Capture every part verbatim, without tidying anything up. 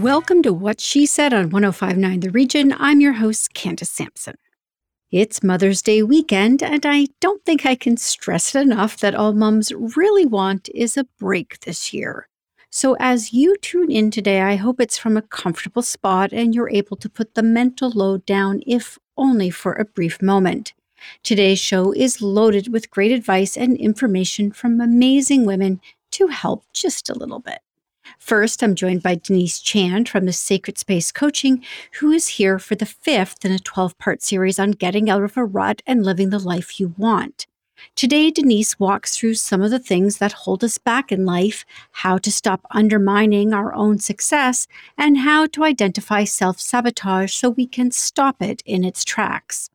and welcome to What She Said on one oh five point nine The Region. I'm your host, Candace Sampson. It's Mother's Day weekend, and I don't think I can stress it enough that all moms really want is a break this year. So as you tune in today, I hope it's from a comfortable spot and you're able to put the mental load down, if only for a brief moment. Today's show is loaded with great advice and information from amazing women to help just a little bit. First, I'm joined by Denise Chand from the Sacred Space Coaching, who is here for the fifth in a twelve-part series on getting out of a rut and living the life you want. Today, Denise walks through some of the things that hold us back in life, how to stop undermining our own success, and how to identify self-sabotage so we can stop it in its tracks.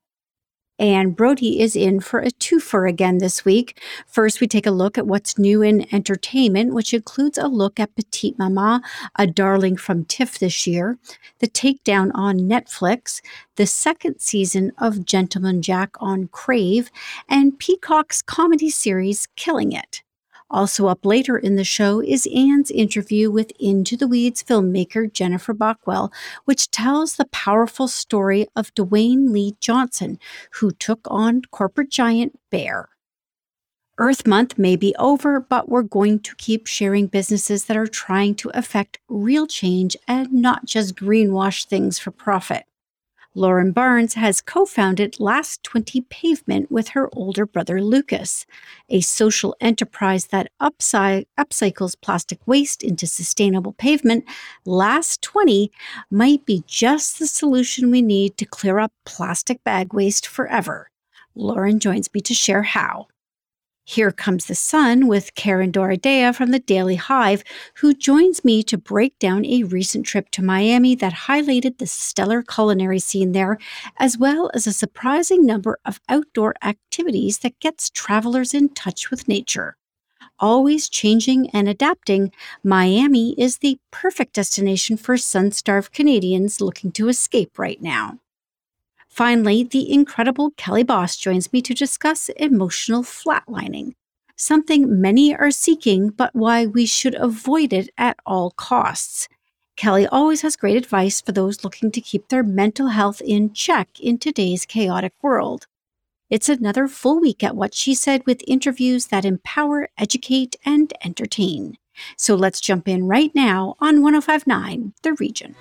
Anne Brodie is in for a twofer again this week. First, we take a look at what's new in entertainment, which includes a look at Petite Maman, a darling from TIFF this year, The Takedown on Netflix, the second season of Gentleman Jack on Crave, and Peacock's comedy series, Killing It. Also up later in the show is Anne's interview with Into the Weeds filmmaker Jennifer Baichwal, which tells the powerful story of Dewayne Lee Johnson, who took on corporate giant Bayer. Earth Month may be over, but we're going to keep sharing businesses that are trying to affect real change and not just greenwash things for profit. Lauren Barnes has co-founded Last twenty Pavement with her older brother Lucas, a social enterprise that upcy- upcycles plastic waste into sustainable pavement. Last twenty might be just the solution we need to clear up plastic bag waste forever. Lauren joins me to share how. Here Comes the Sun with Karen Doradea from the Daily Hive, who joins me to break down a recent trip to Miami that highlighted the stellar culinary scene there, as well as a surprising number of outdoor activities that gets travelers in touch with nature. Always changing and adapting, Miami is the perfect destination for sun-starved Canadians looking to escape right now. Finally, the incredible Kelly Bos joins me to discuss emotional flatlining, something many are seeking, but why we should avoid it at all costs. Kelly always has great advice for those looking to keep their mental health in check in today's chaotic world. It's another full week at What She Said with interviews that empower, educate, and entertain. So let's jump in right now on one oh five point nine The Region.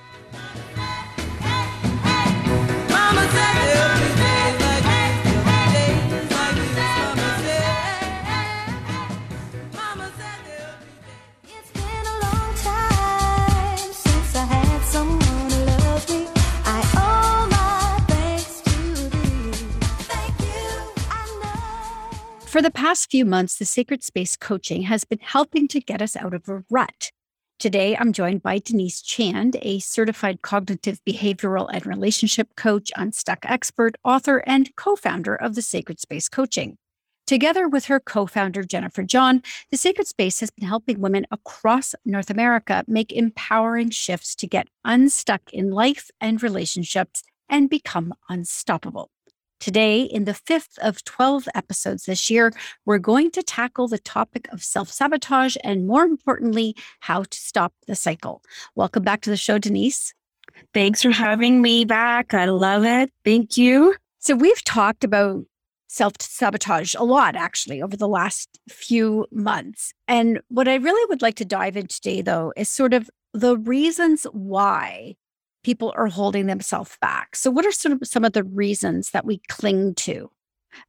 For the past few months, the Sacred Space Coaching has been helping to get us out of a rut. Today, I'm joined by Denise Chand, a certified cognitive behavioral and relationship coach, Unstuck expert, author, and co-founder of the Sacred Space Coaching. Together with her co-founder, Jennifer John, the Sacred Space has been helping women across North America make empowering shifts to get unstuck in life and relationships and become unstoppable. Today, in the fifth of twelve episodes this year, we're going to tackle the topic of self-sabotage and, more importantly, how to stop the cycle. Welcome back to the show, Denise. Thanks for having me back. I love it. Thank you. So we've talked about self-sabotage a lot, actually, over the last few months. And what I really would like to dive into today, though, is sort of the reasons why people are holding themselves back. So what are sort of some of the reasons that we cling to,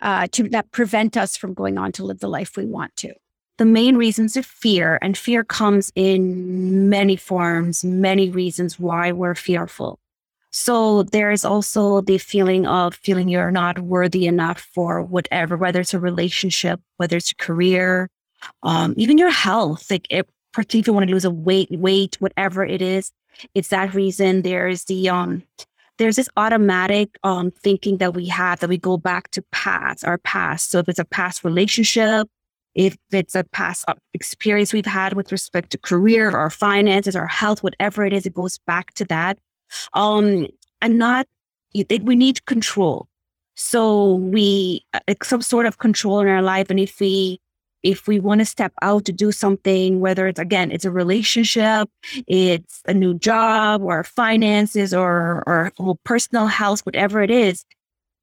uh, to that prevent us from going on to live the life we want to? The main reasons are fear, and fear comes in many forms, many reasons why we're fearful. So there is also the feeling of feeling you're not worthy enough for whatever, whether it's a relationship, whether it's a career, um, even your health, like it, particularly if you want to lose a weight, weight, whatever it is. It's that reason. There's the um, there's this automatic um thinking that we have that we go back to past, our past. So if it's a past relationship, if it's a past experience we've had with respect to career, our finances, our health, whatever it is, it goes back to that. Um, and not it, we need control. So we uh, some sort of control in our life, and if we if we want to step out to do something, whether it's, again, it's a relationship, it's a new job or finances or, or, or personal health, whatever it is,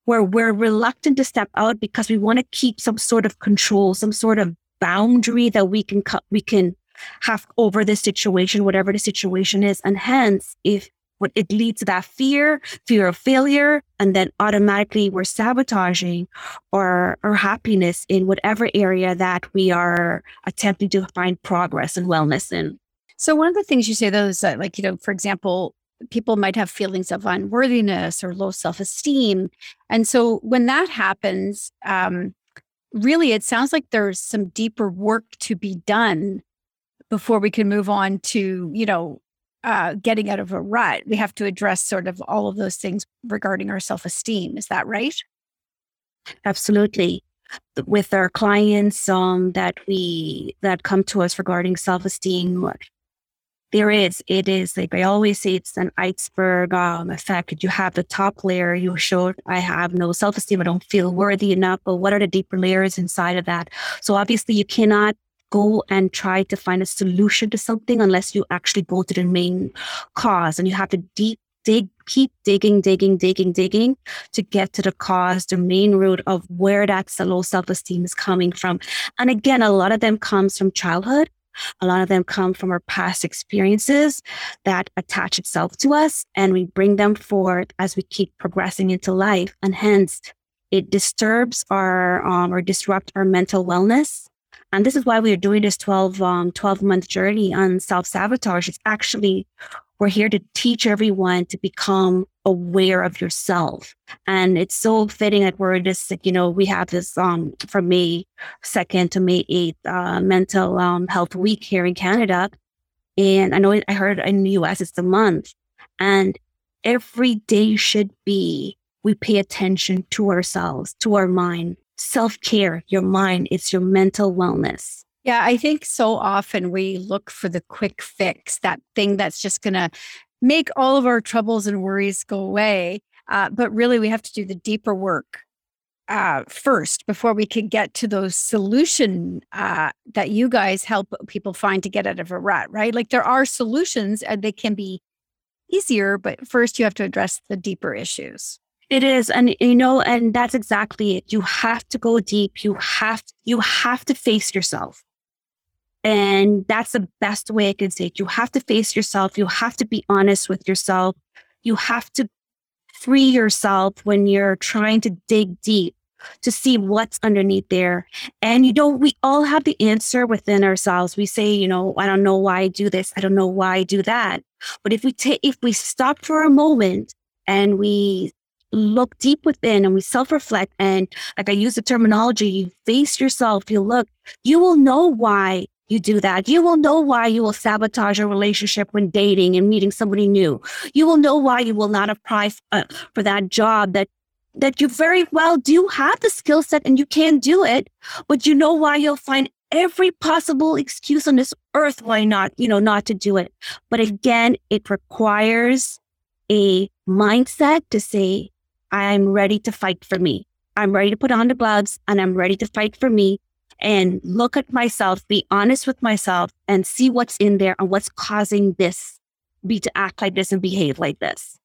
where we're reluctant to step out because we want to keep some sort of control, some sort of boundary that we can cu- we can have over this situation, whatever the situation is. And hence, if it leads to that fear, fear of failure, and then automatically we're sabotaging our, our happiness in whatever area that we are attempting to find progress and wellness in. So one of the things you say, though, is that, like, you know, for example, people might have feelings of unworthiness or low self-esteem. And so when that happens, um, really, it sounds like there's some deeper work to be done before we can move on to, you know, Uh, getting out of a rut. We have to address sort of all of those things regarding our self-esteem. Is that right? Absolutely. With our clients um, that we that come to us regarding self-esteem, there is, it is like I always say, it's an iceberg um, effect. You have the top layer, you show I have no self-esteem, I don't feel worthy enough, but what are the deeper layers inside of that? So obviously you cannot go and try to find a solution to something unless you actually go to the main cause, and you have to deep dig, keep digging, digging, digging, digging to get to the cause, the main root of where that low self-esteem is coming from. And again, a lot of them comes from childhood. A lot of them come from our past experiences that attach itself to us, and we bring them forward as we keep progressing into life. And hence, it disturbs our um, or disrupt our mental wellness. And this is why we are doing this twelve, um, twelve-month journey on self-sabotage. It's actually, we're here to teach everyone to become aware of yourself. And it's so fitting that we're just, like, you know, we have this um, from May second to May eighth uh, mental um, health week here in Canada. And I know I heard in the U S it's the month. And every day should be, we pay attention to ourselves, to our mind. Self-care, your mind, it's your mental wellness. Yeah, I think so often we look for the quick fix, that thing that's just going to make all of our troubles and worries go away. Uh, but really, we have to do the deeper work uh, first before we can get to those solutions uh, that you guys help people find to get out of a rut, right? Like, there are solutions and they can be easier, but first you have to address the deeper issues. It is. And, you know, and that's exactly it. You have to go deep. You have to, you have to face yourself. And that's the best way I can say it. You have to face yourself. You have to be honest with yourself. You have to free yourself when you're trying to dig deep to see what's underneath there. And, you know, we all have the answer within ourselves. We say, you know, I don't know why I do this. I don't know why I do that. But if we take, if we stop for a moment and we look deep within and we self-reflect, and, like, I use the terminology, you face yourself, you look, you will know why you do that. You will know why you will sabotage a relationship when dating and meeting somebody new. You will know why you will not apply f- uh, for that job that that you very well do have the skill set and you can do it, but you know why you'll find every possible excuse on this earth why not, you know, not to do it. But again, it requires a mindset to say, I'm ready to fight for me. I'm ready to put on the gloves and I'm ready to fight for me and look at myself, be honest with myself and see what's in there and what's causing this, be to act like this and behave like this.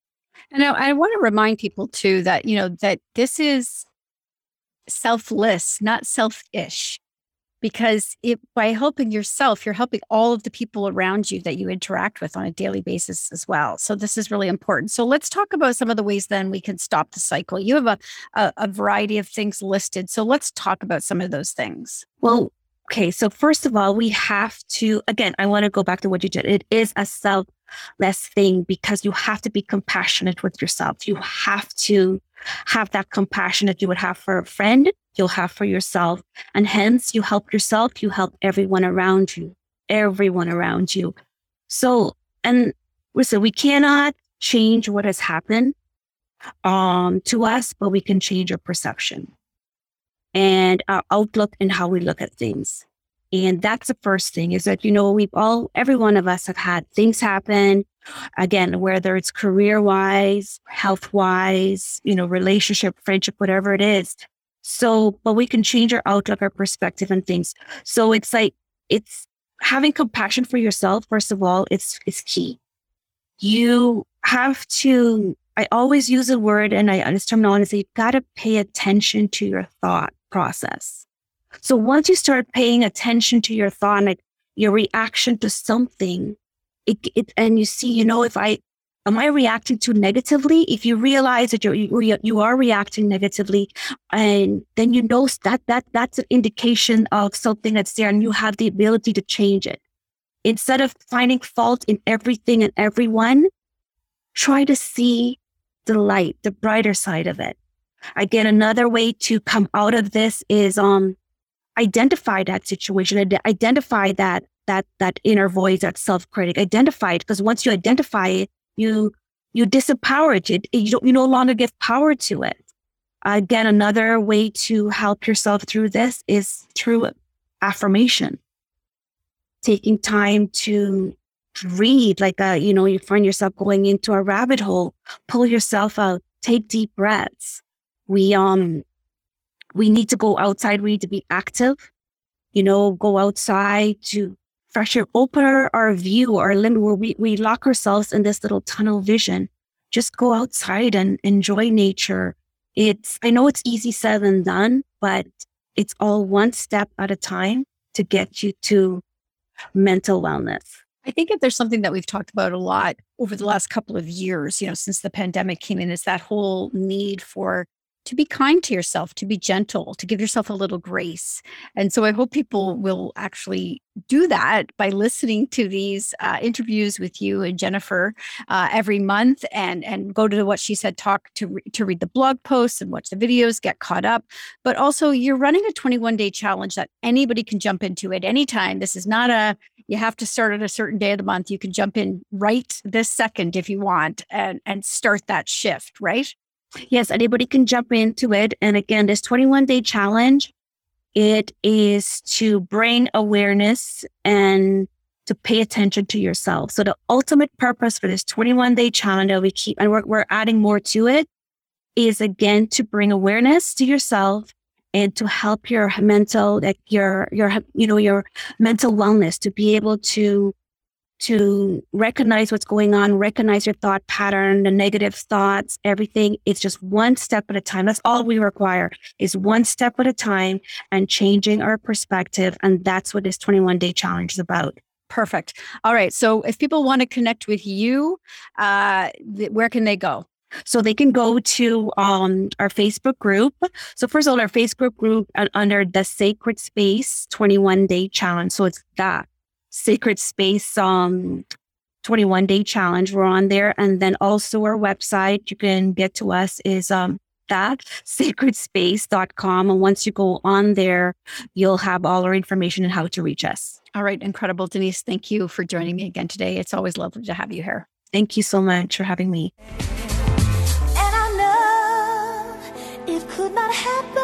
And I, I want to remind people too that, you know, that this is selfless, not selfish, because it, by helping yourself, you're helping all of the people around you that you interact with on a daily basis as well. So this is really important. So let's talk about some of the ways then we can stop the cycle. You have a, a, a variety of things listed. So let's talk about some of those things. Well, okay. So first of all, we have to, again, I want to go back to what you did. It is a selfless thing because you have to be compassionate with yourself. You have to have that compassion that you would have for a friend, you'll have for yourself. And hence, you help yourself, you help everyone around you, everyone around you. So, and so we cannot change what has happened um, to us, but we can change our perception and our outlook and how we look at things. And that's the first thing is that, you know, we've all, every one of us have had things happen. Again, whether it's career-wise, health-wise, you know, relationship, friendship, whatever it is. So, but we can change our outlook, our perspective and things. So it's like, it's having compassion for yourself. First of all, it's, it's key. You have to, I always use a word and I, this terminology, you've got to pay attention to your thought process. So once you start paying attention to your thought, like your reaction to something, it, it and you see, you know, if I, am I reacting too negatively? If you realize that you're, you you are reacting negatively, and then you know that that that's an indication of something that's there, and you have the ability to change it. Instead of finding fault in everything and everyone, try to see the light, the brighter side of it. Again, another way to come out of this is um identify that situation, identify that that that inner voice, that self-critic, identify it, because once you identify it, You you disempower it. You, you, don't, you no longer give power to it. Again, another way to help yourself through this is through affirmation. Taking time to read, like, a, you know, you find yourself going into a rabbit hole, pull yourself out, take deep breaths. We um we need to go outside. We need to be active. You know, go outside to pressure, open our, our view, our limit, where we, we lock ourselves in this little tunnel vision. Just go outside and enjoy nature. It's, I know it's easy said than done, but it's all one step at a time to get you to mental wellness. I think if there's something that we've talked about a lot over the last couple of years, you know, since the pandemic came in, is that whole need for to be kind to yourself, to be gentle, to give yourself a little grace. And so I hope people will actually do that by listening to these uh, interviews with you and Jennifer uh, every month, and and go to the What She Said Talk to, re- to read the blog posts and watch the videos, get caught up. But also, you're running a twenty-one day challenge that anybody can jump into at any time. This is not a, you have to start at a certain day of the month. You can jump in right this second if you want and and start that shift, right? Yes, anybody can jump into it. And again, this twenty-one day challenge, it is to bring awareness and to pay attention to yourself. So the ultimate purpose for this twenty-one day challenge that we keep, and we're, we're adding more to it, is again, to bring awareness to yourself and to help your mental, like your, your, you know, your mental wellness, to be able to to recognize what's going on, recognize your thought pattern, the negative thoughts, everything. It's just one step at a time. That's all we require, is one step at a time and changing our perspective. And that's what this twenty-one day challenge is about. Perfect. All right. So if people want to connect with you, uh, th- where can they go? So they can go to um, our Facebook group. So first of all, our Facebook group uh, under the Sacred Space twenty-one day Challenge. So it's that. Sacred Space um, twenty-one day Challenge. We're on there. And then also our website, you can get to us, is um, that sacred space dot com. And once you go on there, you'll have all our information and how to reach us. All right. Incredible. Denise, thank you for joining me again today. It's always lovely to have you here. Thank you so much for having me. And I know it could not happen.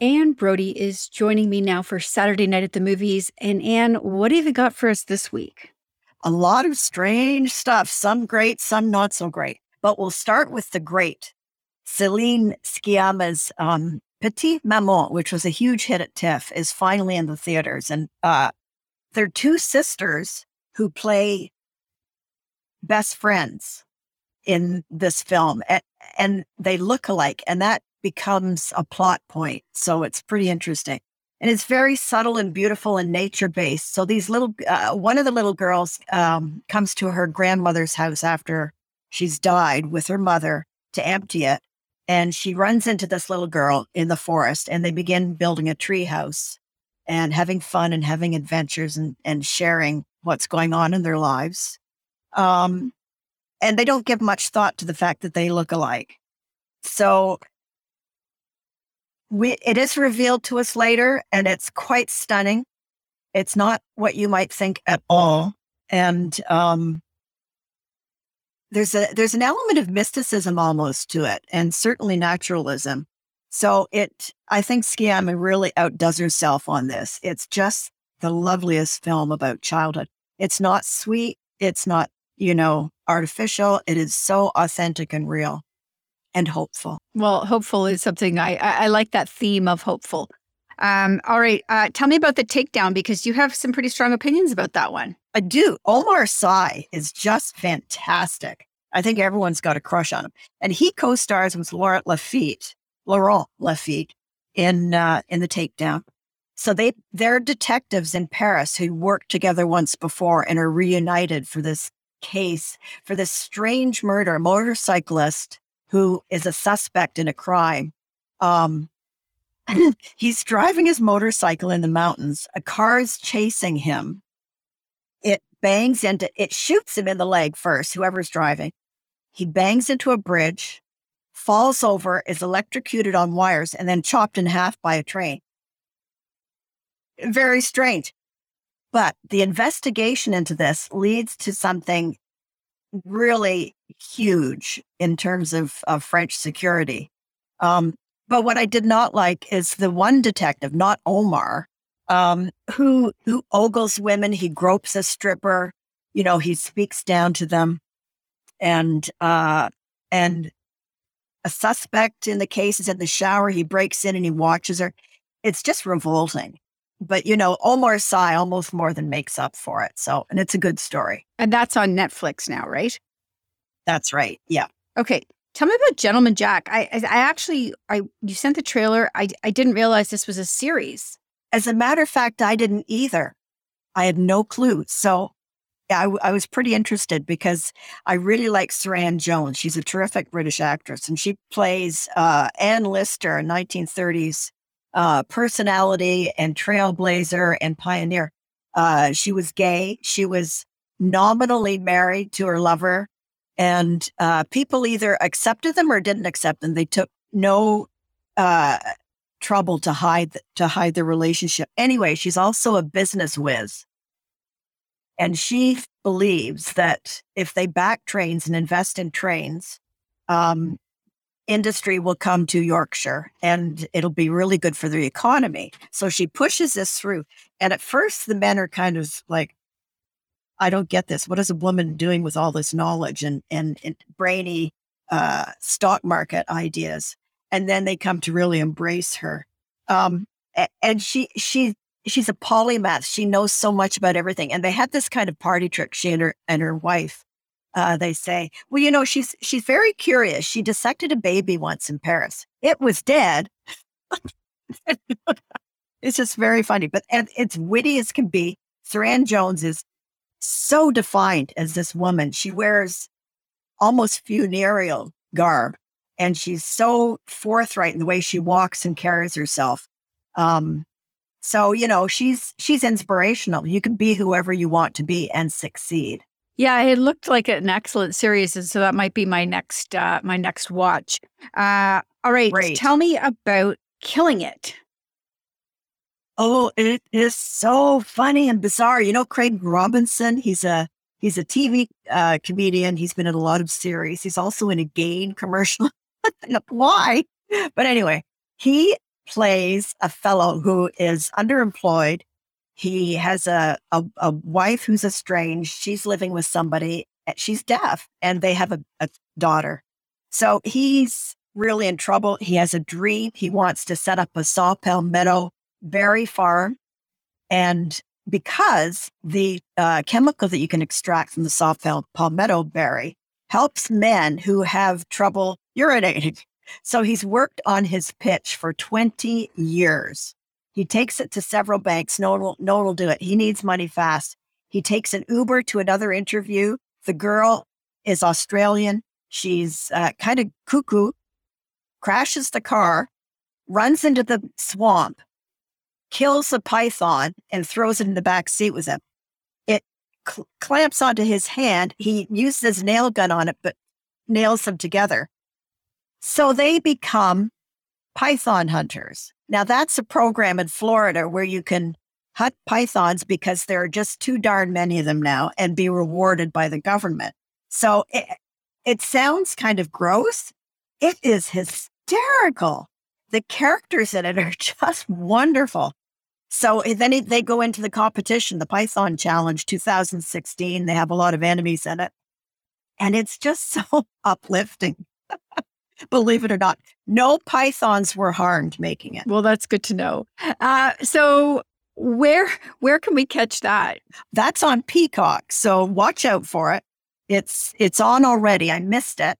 Anne Brodie is joining me now for Saturday Night at the Movies. And Anne, what have you got for us this week? A lot of strange stuff, some great, some not so great. But we'll start with the great. Celine Sciamma's um, Petite Maman, which was a huge hit at TIFF, is finally in the theaters. And uh, they're two sisters who play best friends in this film. And, and they look alike. And that becomes a plot point. So it's pretty interesting. And it's very subtle and beautiful and nature-based. So these little, uh, one of the little girls um, comes to her grandmother's house after she's died with her mother to empty it. And she runs into this little girl in the forest, and they begin building a tree house and having fun and having adventures and, and sharing what's going on in their lives. Um, And they don't give much thought to the fact that they look alike. So we, it is revealed to us later, and it's quite stunning. It's not what you might think at all. And um, there's a there's an element of mysticism almost to it, and certainly naturalism. So it, I think Sciamma really outdoes herself on this. It's just the loveliest film about childhood. It's not sweet. It's not, you know, artificial. It is so authentic and real and hopeful. Well, hopeful is something I, I, I like that theme of hopeful. Um, all right. Uh, tell me about The Takedown, because you have some pretty strong opinions about that one. I do. Omar Sy is just fantastic. I think everyone's got a crush on him. And he co-stars with Laurent Lafitte, Laurent Lafitte in, uh, in The Takedown. So they, they're detectives in Paris who worked together once before and are reunited for this case, for this strange murder, motorcyclist who is a suspect in a crime. Um, He's driving his motorcycle in the mountains. A car is chasing him. It bangs into, it shoots him in the leg first, whoever's driving. He bangs into a bridge, falls over, is electrocuted on wires, and then chopped in half by a train. Very strange. But the investigation into this leads to something really huge in terms of, of French security. Um, But what I did not like is the one detective, not Omar, um, who who ogles women. He gropes a stripper. You know, he speaks down to them. And uh, and a suspect in the case is in the shower. He breaks in and he watches her. It's just revolting. But, you know, Omar Sy almost more than makes up for it. So, and it's a good story. And that's on Netflix now, right? That's right. Yeah. Okay. Tell me about Gentleman Jack. I, I actually, I you sent the trailer. I, I didn't realize this was a series. As a matter of fact, I didn't either. I had no clue. So I, I was pretty interested because I really like Saran Jones. She's a terrific British actress, and she plays uh, Anne Lister, a nineteen thirties uh, personality and trailblazer and pioneer. Uh, she was gay. She was nominally married to her lover. And uh, people either accepted them or didn't accept them. They took no uh, trouble to hide th- to hide their relationship. Anyway, she's also a business whiz. And she f- believes that if they back trains and invest in trains, um, industry will come to Yorkshire and it'll be really good for the economy. So she pushes this through. And at first, the men are kind of like, I don't get this. What is a woman doing with all this knowledge and, and, and brainy uh, stock market ideas? And then they come to really embrace her. Um, and she she she's a polymath. She knows so much about everything. And they had this kind of party trick, she and her, and her wife, uh, they say. Well, you know, she's she's very curious. She dissected a baby once in Paris. It was dead. It's just very funny. But and it's witty as can be. Saran Jones is so defined as this woman. She wears almost funereal garb, and she's so forthright in the way she walks and carries herself. Um, so, you know, she's she's inspirational. You can be whoever you want to be and succeed. Yeah, it looked like an excellent series, and so that might be my next uh, my next watch. Uh, all right, Great. Tell me about Killing It. Oh, it is so funny and bizarre. You know, Craig Robinson, he's a he's a T V uh, comedian. He's been in a lot of series. He's also in a Gain commercial. Why? But anyway, he plays a fellow who is underemployed. He has a, a, a wife who's estranged. She's living with somebody. She's deaf, and they have a, a daughter. So he's really in trouble. He has a dream. He wants to set up a saw palmetto berry farm, and because the uh, chemical that you can extract from the saw palmetto berry helps men who have trouble urinating. So he's worked on his pitch for twenty years. He takes it to several banks. No one will, no one will do it. He needs money fast. He takes an Uber to another interview. The girl is Australian. She's uh, kind of cuckoo, crashes the car, runs into the swamp, kills the python, and throws it in the back seat with him. It cl- clamps onto his hand. He uses his nail gun on it, but nails them together. So they become python hunters. Now, that's a program in Florida where you can hunt pythons because there are just too darn many of them now and be rewarded by the government. So it, it sounds kind of gross. It is hysterical. The characters in it are just wonderful. So then they go into the competition, the Python Challenge two thousand sixteen. They have a lot of enemies in it. And it's just so uplifting. Believe it or not, no pythons were harmed making it. Well, that's good to know. Uh, so where where can we catch that? That's on Peacock. So watch out for it. It's it's on already. I missed it.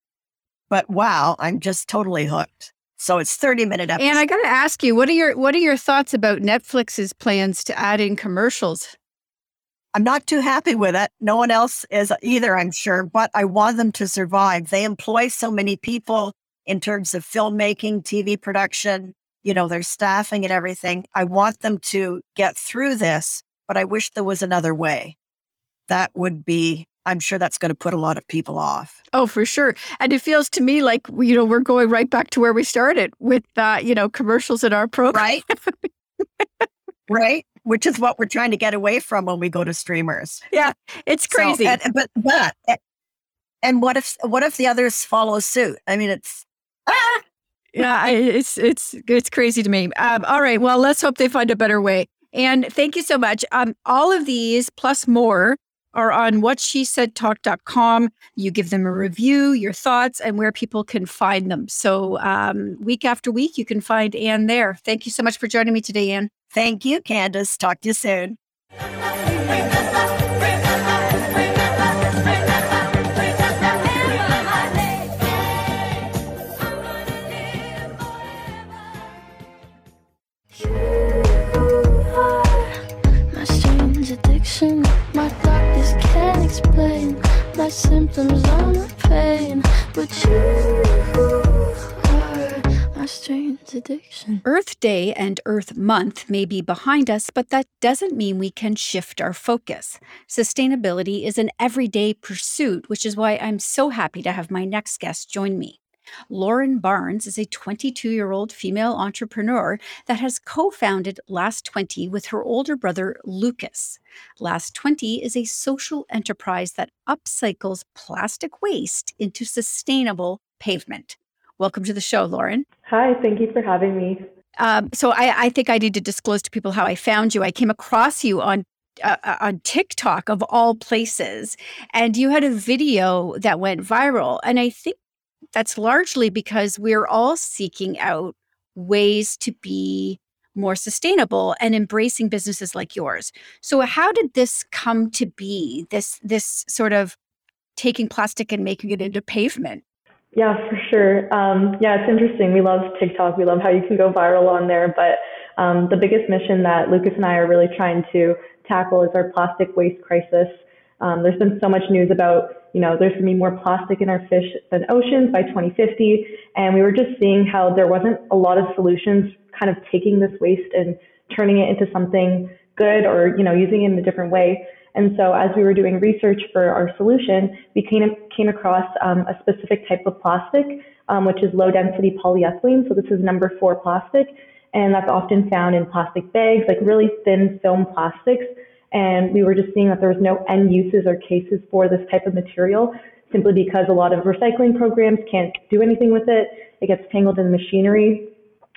But wow, I'm just totally hooked. So it's thirty minute episodes. And I got to ask you, what are your what are your thoughts about Netflix's plans to add in commercials? I'm not too happy with it. No one else is either, I'm sure, but I want them to survive. They employ so many people in terms of filmmaking, T V production, you know, their staffing and everything. I want them to get through this, but I wish there was another way. That would be, I'm sure that's going to put a lot of people off. Oh, for sure. And it feels to me like, you know, we're going right back to where we started with, uh, you know, commercials in our program. Right. Right. Which is what we're trying to get away from when we go to streamers. Yeah, it's crazy. So, and, but but and what if what if the others follow suit? I mean, it's ah! yeah, I, it's it's it's crazy to me. Um, all right, well, let's hope they find a better way. And thank you so much. Um, all of these plus more are on what she said talk dot com. You give them a review, your thoughts, and where people can find them. So um, week after week, you can find Anne there. Thank you so much for joining me today, Anne. Thank you, Candace. Talk to you soon. You are my strange addiction. My doctors can't explain my symptoms on the pain, but you are strange addiction. Earth Day and Earth Month may be behind us, but that doesn't mean we can shift our focus. Sustainability is an everyday pursuit, which is why I'm so happy to have my next guest join me. Lauren Barnes is a twenty-two-year-old female entrepreneur that has co-founded Last twenty with her older brother, Lucas. Last twenty is a social enterprise that upcycles plastic waste into sustainable pavement. Welcome to the show, Lauren. Hi, thank you for having me. Um, so I, I think I need to disclose to people how I found you. I came across you on uh, on TikTok of all places, and you had a video that went viral. And I think that's largely because we're all seeking out ways to be more sustainable and embracing businesses like yours. So how did this come to be, this this sort of taking plastic and making it into pavement? Yeah, for sure. Um, yeah, it's interesting. We love TikTok. We love how you can go viral on there. But um, the biggest mission that Lucas and I are really trying to tackle is our plastic waste crisis. Um, there's been so much news about, you know, there's going to be more plastic in our fish than oceans by twenty fifty. And we were just seeing how there wasn't a lot of solutions kind of taking this waste and turning it into something good or, you know, using it in a different way. And so as we were doing research for our solution, we came, came across um, a specific type of plastic, um, which is low-density polyethylene. So this is number four plastic, and that's often found in plastic bags, like really thin film plastics. And we were just seeing that there was no end uses or cases for this type of material, simply because a lot of recycling programs can't do anything with it. It gets tangled in machinery,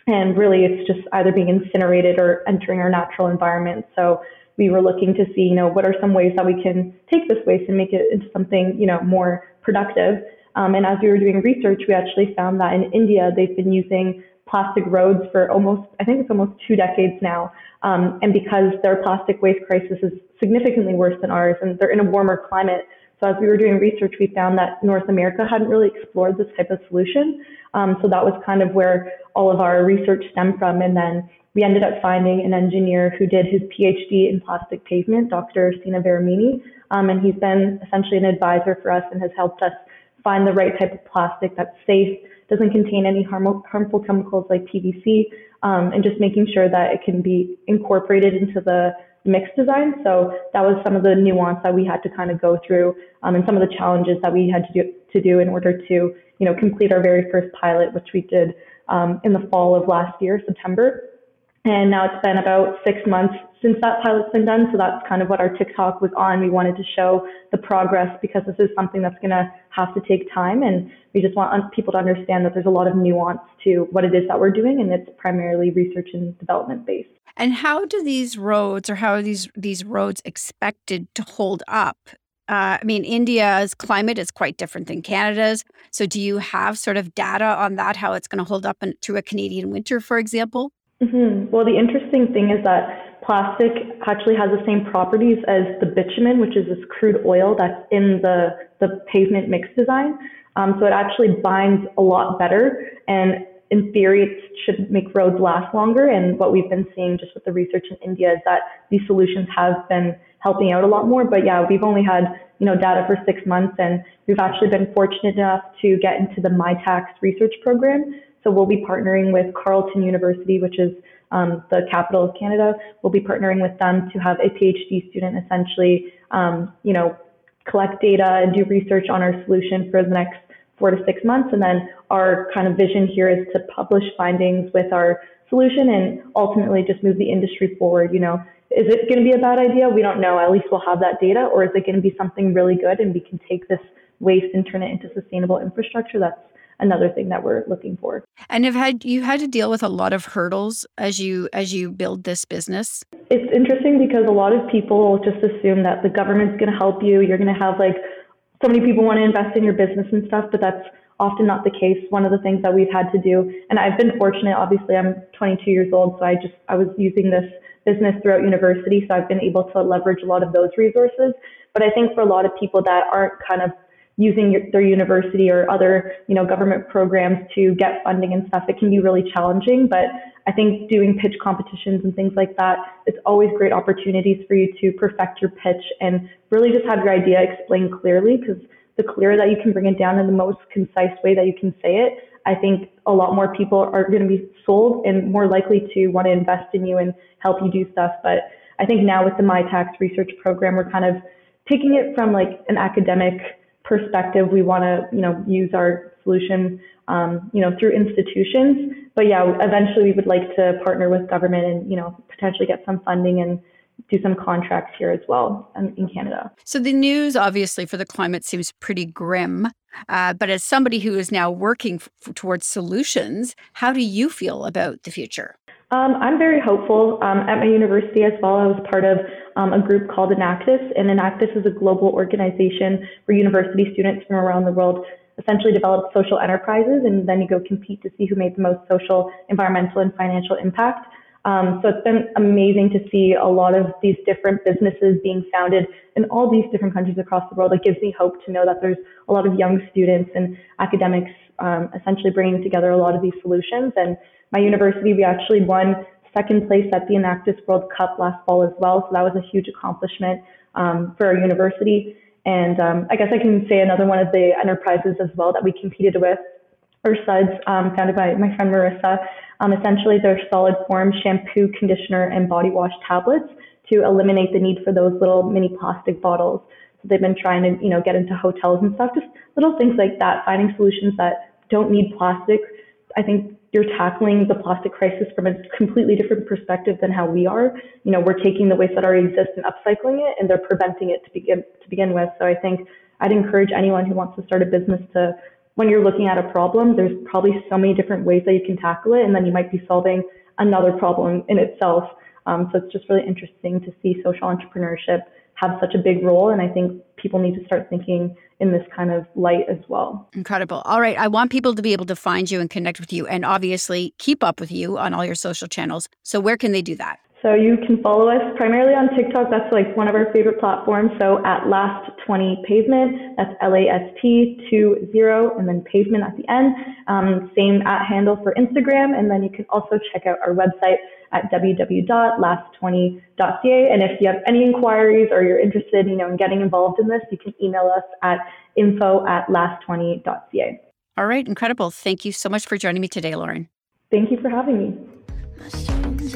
and really it's just either being incinerated or entering our natural environment. So we were looking to see, you know, what are some ways that we can take this waste and make it into something, you know, more productive. Um, and as we were doing research, we actually found that in India, they've been using plastic roads for almost, I think it's almost two decades now. Um, and because their plastic waste crisis is significantly worse than ours, and they're in a warmer climate. So as we were doing research, we found that North America hadn't really explored this type of solution. Um, so that was kind of where all of our research stemmed from. And then we ended up finding an engineer who did his PhD in plastic pavement, Doctor Sina Veramini, um, and he's been essentially an advisor for us and has helped us find the right type of plastic that's safe, doesn't contain any harmful, harmful chemicals like P V C, um, and just making sure that it can be incorporated into the mixed design. So that was some of the nuance that we had to kind of go through, um, and some of the challenges that we had to do, to do in order to, you know, complete our very first pilot, which we did um, in the fall of last year, September. And now it's been about six months since that pilot's been done. So that's kind of what our TikTok was on. We wanted to show the progress because this is something that's going to have to take time. And we just want people to understand that there's a lot of nuance to what it is that we're doing. And it's primarily research and development based. And how do these roads, or how are these, these roads expected to hold up? Uh, I mean, India's climate is quite different than Canada's. So do you have sort of data on that, how it's going to hold up in, through a Canadian winter, for example? Mm-hmm. Well, the interesting thing is that plastic actually has the same properties as the bitumen, which is this crude oil that's in the, the pavement mix design. Um, so it actually binds a lot better. And in theory, it should make roads last longer. And what we've been seeing just with the research in India is that these solutions have been helping out a lot more. But yeah, we've only had, you know, data for six months. And we've actually been fortunate enough to get into the MyTax research program. So we'll be partnering with Carleton University, which is um, the capital of Canada. We'll be partnering with them to have a PhD student essentially, um, you know, collect data and do research on our solution for the next four to six months. And then our kind of vision here is to publish findings with our solution and ultimately just move the industry forward. You know, is it going to be a bad idea? We don't know. At least we'll have that data. Or is it going to be something really good and we can take this waste and turn it into sustainable infrastructure? That's another thing that we're looking for. And have had you had to deal with a lot of hurdles as you as you build this business? It's interesting because a lot of people just assume that the government's going to help you. You're going to have like so many people want to invest in your business and stuff, but that's often not the case. One of the things that we've had to do, and I've been fortunate. Obviously, I'm twenty-two years old, so I just I was using this business throughout university, so I've been able to leverage a lot of those resources. But I think for a lot of people that aren't kind of using your, their university or other, you know, government programs to get funding and stuff, it can be really challenging. But I think doing pitch competitions and things like that, it's always great opportunities for you to perfect your pitch and really just have your idea explained clearly, because the clearer that you can bring it down in the most concise way that you can say it, I think a lot more people are going to be sold and more likely to want to invest in you and help you do stuff. But I think now with the MyTax research program, we're kind of taking it from like an academic perspective. We want to, you know, use our solution, um, you know, through institutions. But yeah, eventually we would like to partner with government and, you know, potentially get some funding and do some contracts here as well in, in Canada. So the news, obviously, for the climate seems pretty grim. Uh, but as somebody who is now working f- towards solutions, how do you feel about the future? Um, I'm very hopeful. Um, at my university as well, I was part of um, a group called Enactus, and Enactus is a global organization where university students from around the world essentially develop social enterprises, and then you go compete to see who made the most social, environmental, and financial impact. Um, so it's been amazing to see a lot of these different businesses being founded in all these different countries across the world. It gives me hope to know that there's a lot of young students and academics um, essentially bringing together a lot of these solutions. And my university, we actually won second place at the Enactus World Cup last fall as well. So that was a huge accomplishment um, for our university. And um, I guess I can say another one of the enterprises as well that we competed with, or SUDS, um, founded by my friend Marissa. Um, essentially, they're solid form shampoo, conditioner, and body wash tablets to eliminate the need for those little mini plastic bottles. So they've been trying to, you know, get into hotels and stuff, just little things like that, finding solutions that don't need plastic. I think you're tackling the plastic crisis from a completely different perspective than how we are. You know, we're taking the waste that already exists and upcycling it, and they're preventing it to begin to begin with. So I think I'd encourage anyone who wants to start a business to, when you're looking at a problem, there's probably so many different ways that you can tackle it, and then you might be solving another problem in itself. Um, so it's just really interesting to see social entrepreneurship have such a big role, and I think people need to start thinking in this kind of light as well. Incredible. All right. I want people to be able to find you and connect with you and obviously keep up with you on all your social channels. So where can they do that? So you can follow us primarily on TikTok. That's like one of our favorite platforms. So at Last twenty Pavement, that's L A S T two zero, and then pavement at the end. Um, same at handle for Instagram. And then you can also check out our website at w w w dot last twenty dot c a. And if you have any inquiries or you're interested, you know, in getting involved in this, you can email us at info at last twenty dot c a. All right. Incredible. Thank you so much for joining me today, Lauren. Thank you for having me. My strings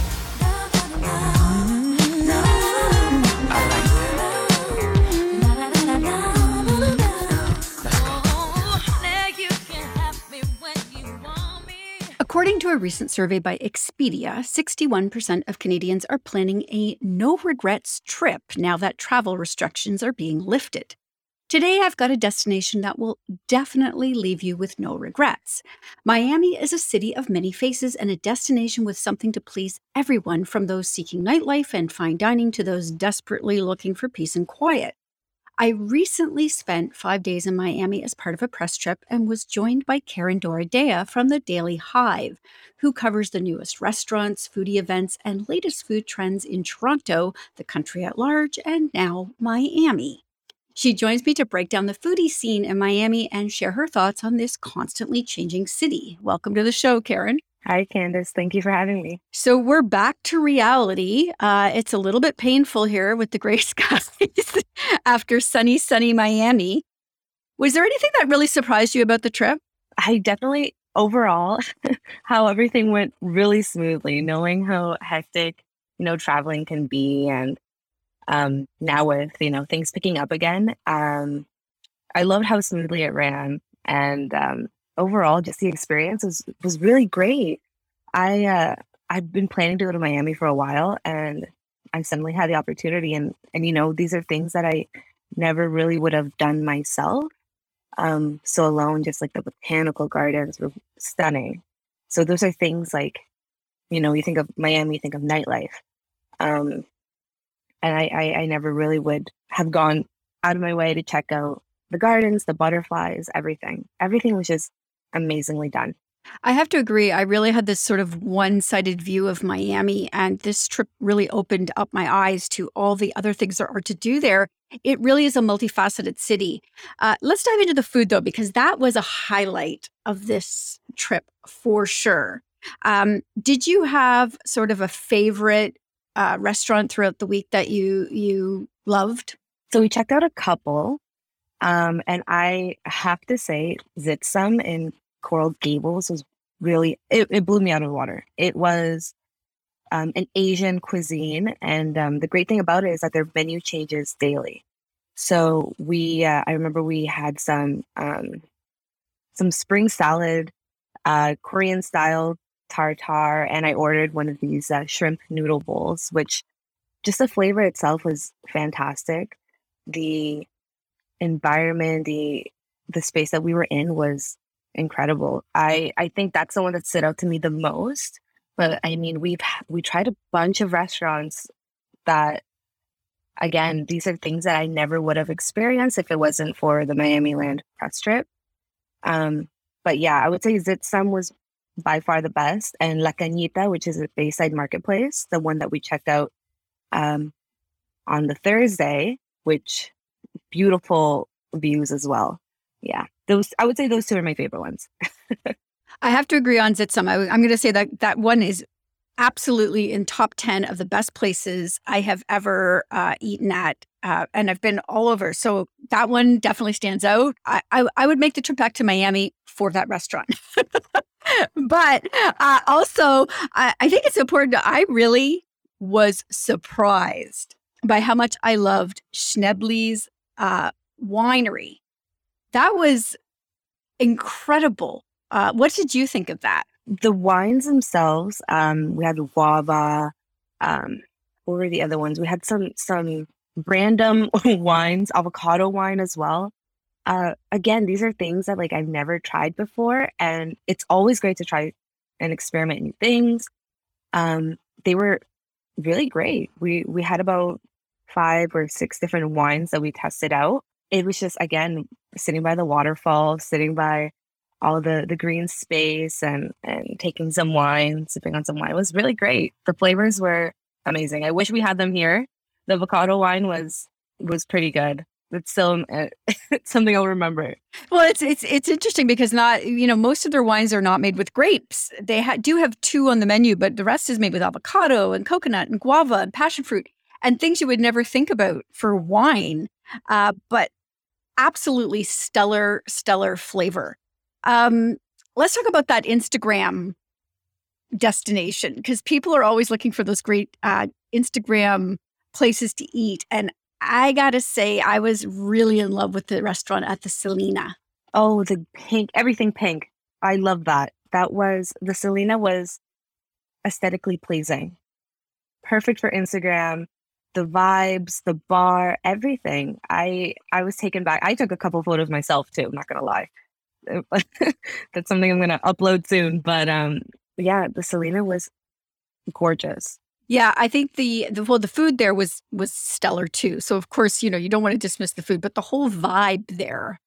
According to a recent survey by Expedia, sixty-one percent of Canadians are planning a no-regrets trip now that travel restrictions are being lifted. Today, I've got a destination that will definitely leave you with no regrets. Miami is a city of many faces and a destination with something to please everyone, from those seeking nightlife and fine dining to those desperately looking for peace and quiet. I recently spent five days in Miami as part of a press trip and was joined by Karen Doradea from the Daily Hive, who covers the newest restaurants, foodie events, and latest food trends in Toronto, the country at large, and now Miami. She joins me to break down the foodie scene in Miami and share her thoughts on this constantly changing city. Welcome to the show, Karen. Hi, Candace. Thank you for having me. So we're back to reality. Uh, it's a little bit painful here with the gray skies after sunny, sunny Miami. Was there anything that really surprised you about the trip? I definitely, overall, how everything went really smoothly, knowing how hectic, you know, traveling can be. And um, now with, you know, things picking up again, um, I loved how smoothly it ran. And um overall, just the experience was, was really great. I, uh, I've been planning to go to Miami for a while, and I suddenly had the opportunity. And, and you know, these are things that I never really would have done myself. Um, so alone, just like the botanical gardens were stunning. So those are things like, you know, you think of Miami, you think of nightlife. Um, and I, I, I never really would have gone out of my way to check out the gardens, the butterflies, everything. Everything was just amazingly done. I have to agree. I really had this sort of one-sided view of Miami, and this trip really opened up my eyes to all the other things there are to do there. It really is a multifaceted city. Uh, let's dive into the food, though, because that was a highlight of this trip for sure. Um, did you have sort of a favorite uh, restaurant throughout the week that you you loved? So we checked out a couple. Um, and I have to say, Zitsam in Coral Gables was really, it, it blew me out of the water. It was um, an Asian cuisine. And um, the great thing about it is that their menu changes daily. So we, uh, I remember we had some, um, some spring salad, uh, Korean style tartare. And I ordered one of these uh, shrimp noodle bowls, which just the flavor itself was fantastic. The environment, the the space that we were in was incredible. I, I think that's the one that stood out to me the most. But I mean, we've we tried a bunch of restaurants that, again, these are things that I never would have experienced if it wasn't for the Miami Land press trip. Um, but yeah, I would say Zitsam was by far the best, and La Cañita, which is a Bayside marketplace, the one that we checked out um, on the Thursday, which beautiful views as well. Yeah, those I would say those two are my favorite ones. I have to agree on Zitsam. I, I'm going to say that that one is absolutely in top ten of the best places I have ever uh, eaten at, uh, and I've been all over. So that one definitely stands out. I I, I would make the trip back to Miami for that restaurant. But uh, also, I, I think it's important. To, I really was surprised by how much I loved Schnebley's uh, winery. That was incredible. Uh, what did you think of that? The wines themselves, um, we had Wava, um, what were the other ones? We had some some random wines, avocado wine as well. Uh, again, these are things that like I've never tried before, and it's always great to try and experiment new things. Um, they were really great. We we had about five or six different wines that we tested out. It was just, again, sitting by the waterfall, sitting by all the, the green space and, and taking some wine, sipping on some wine. It was really great. The flavors were amazing. I wish we had them here. The avocado wine was was pretty good. It's still uh, it's something I'll remember. Well, it's it's it's interesting because not you know most of their wines are not made with grapes. They ha- do have two on the menu, but the rest is made with avocado and coconut and guava and passion fruit and things you would never think about for wine. Uh, but absolutely stellar, stellar flavor. Um, let's talk about that Instagram destination because people are always looking for those great uh, Instagram places to eat. And I got to say, I was really in love with the restaurant at the Selina. Oh, the pink, everything pink. I love that. That was, the Selina was aesthetically pleasing. Perfect for Instagram, the vibes, the bar, everything. I I was taken back. I took a couple photos myself too, I'm not going to lie. That's something I'm going to upload soon. But um, yeah, the Selina was gorgeous. Yeah, I think the, the well, the food there was was stellar too. So of course, you know, you don't want to dismiss the food, but the whole vibe there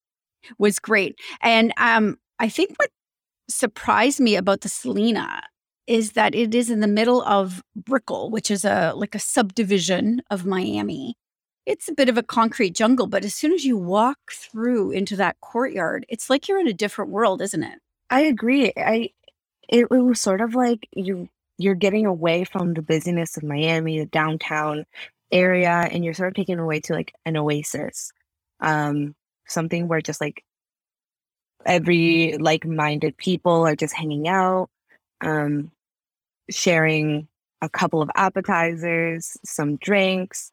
was great. And um, I think what surprised me about the Selina is that it is in the middle of Brickell, which is a like a subdivision of Miami. It's a bit of a concrete jungle, but as soon as you walk through into that courtyard, it's like you're in a different world, isn't it? I agree. I it, it was sort of like you. You're getting away from the busyness of Miami, the downtown area, and you're sort of taking away to like an oasis, um, something where just like every like-minded people are just hanging out, um, sharing a couple of appetizers, some drinks,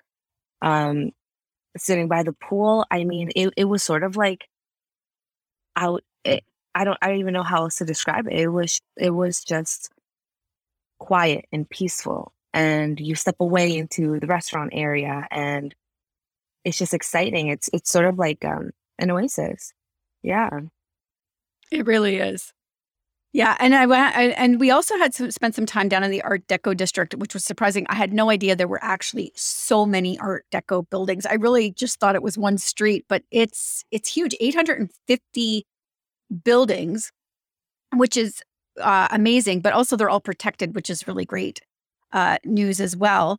um, sitting by the pool. I mean, it, it was sort of like out. It, I don't. I don't even know how else to describe it. It was. It was just quiet and peaceful, and you step away into the restaurant area and it's just exciting. It's it's sort of like um, an oasis. Yeah. It really is. Yeah. And I, I and we also had some, spent some time down in the Art Deco district, which was surprising. I had no idea there were actually so many Art Deco buildings. I really just thought it was one street, but it's it's huge. eight hundred fifty buildings, which is Uh, amazing, but also they're all protected, which is really great uh, news as well.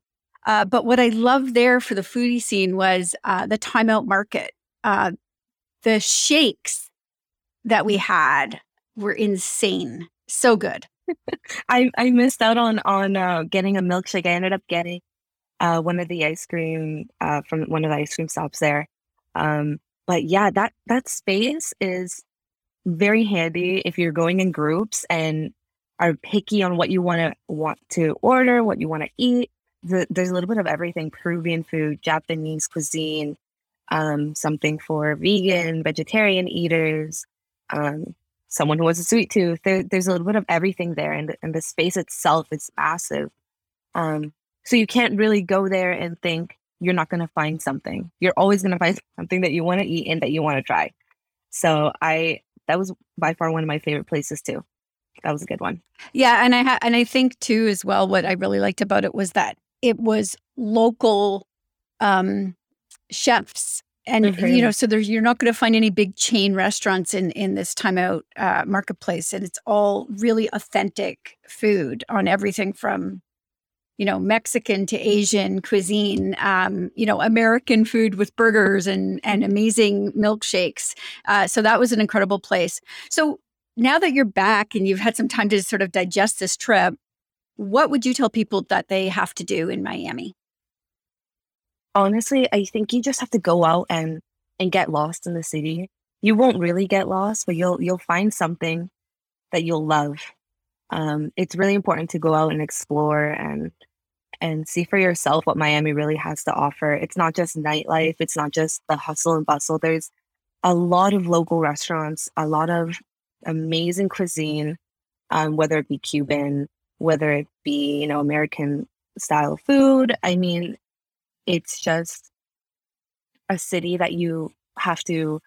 Uh, but what I loved there for the foodie scene was uh, the timeout market. Uh, the shakes that we had were insane. So good. I, I missed out on on uh, getting a milkshake. I ended up getting uh, one of the ice cream uh, from one of the ice cream stops there. Um, but yeah, that that space is very handy if you're going in groups and are picky on what you want to want to order, what you want to eat. The, there's a little bit of everything: Peruvian food, Japanese cuisine, um, something for vegan, vegetarian eaters, um, someone who has a sweet tooth. There, there's a little bit of everything there, and and the space itself is massive. Um, so you can't really go there and think you're not going to find something. You're always going to find something that you want to eat and that you want to try. So I. That was by far one of my favorite places too. That was a good one. Yeah, and I ha- and I think too as well. What I really liked about it was that it was local um, chefs, and mm-hmm. you know, so there's you're not going to find any big chain restaurants in in this timeout uh, marketplace, and it's all really authentic food on everything from you know Mexican to Asian cuisine, um, you know American food with burgers and and amazing milkshakes. Uh, so that was an incredible place. So now that you're back and you've had some time to sort of digest this trip, what would you tell people that they have to do in Miami? Honestly, I think you just have to go out and and get lost in the city. You won't really get lost, but you'll you'll find something that you'll love. Um, it's really important to go out and explore and. and see for yourself what Miami really has to offer. It's not just nightlife. It's not just the hustle and bustle. There's a lot of local restaurants, a lot of amazing cuisine, um, whether it be Cuban, whether it be, you know, American style food. I mean, it's just a city that you have to